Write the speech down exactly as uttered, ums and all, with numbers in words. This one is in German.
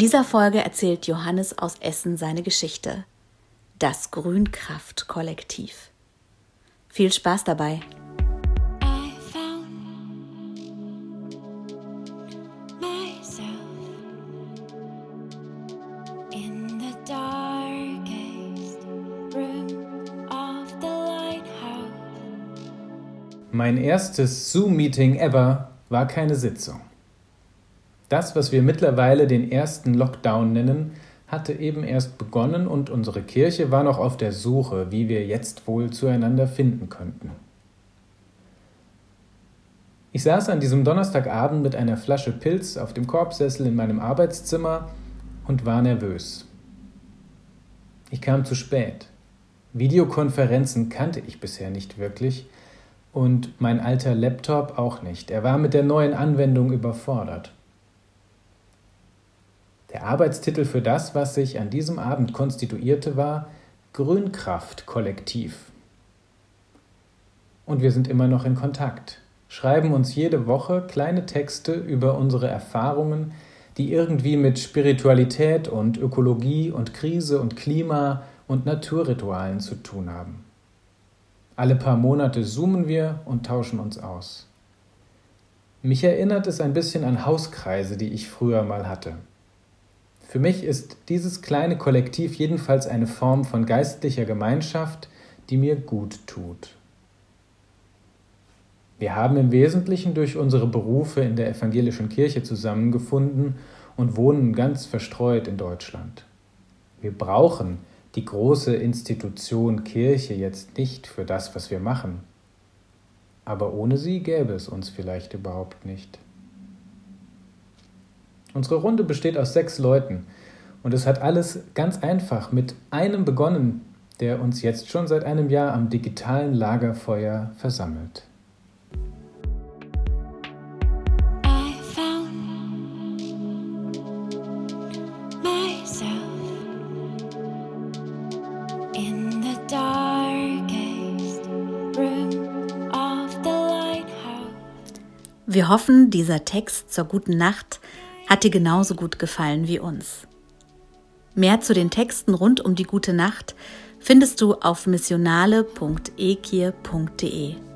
dieser Folge erzählt Johannes aus Essen seine Geschichte. Das Grünkraft Kollektiv. Viel Spaß dabei! Mein erstes Zoom-Meeting ever war keine Sitzung. Das, was wir mittlerweile den ersten Lockdown nennen, hatte eben erst begonnen und unsere Kirche war noch auf der Suche, wie wir jetzt wohl zueinander finden könnten. Ich saß an diesem Donnerstagabend mit einer Flasche Pilz auf dem Korbsessel in meinem Arbeitszimmer und war nervös. Ich kam zu spät. Videokonferenzen kannte ich bisher nicht wirklich. Und mein alter Laptop auch nicht. Er war mit der neuen Anwendung überfordert. Der Arbeitstitel für das, was sich an diesem Abend konstituierte, war Grünkraft Kollektiv. Und wir sind immer noch in Kontakt, schreiben uns jede Woche kleine Texte über unsere Erfahrungen, die irgendwie mit Spiritualität und Ökologie und Krise und Klima und Naturritualen zu tun haben. Alle paar Monate zoomen wir und tauschen uns aus. Mich erinnert es ein bisschen an Hauskreise, die ich früher mal hatte. Für mich ist dieses kleine Kollektiv jedenfalls eine Form von geistlicher Gemeinschaft, die mir gut tut. Wir haben im Wesentlichen durch unsere Berufe in der evangelischen Kirche zusammengefunden und wohnen ganz verstreut in Deutschland. Wir brauchen die große Institution Kirche jetzt nicht für das, was wir machen. Aber ohne sie gäbe es uns vielleicht überhaupt nicht. Unsere Runde besteht aus sechs Leuten und es hat alles ganz einfach mit einem begonnen, der uns jetzt schon seit einem Jahr am digitalen Lagerfeuer versammelt. Wir hoffen, dieser Text zur guten Nacht hat dir genauso gut gefallen wie uns. Mehr zu den Texten rund um die gute Nacht findest du auf missionale punkt e k i r punkt d e.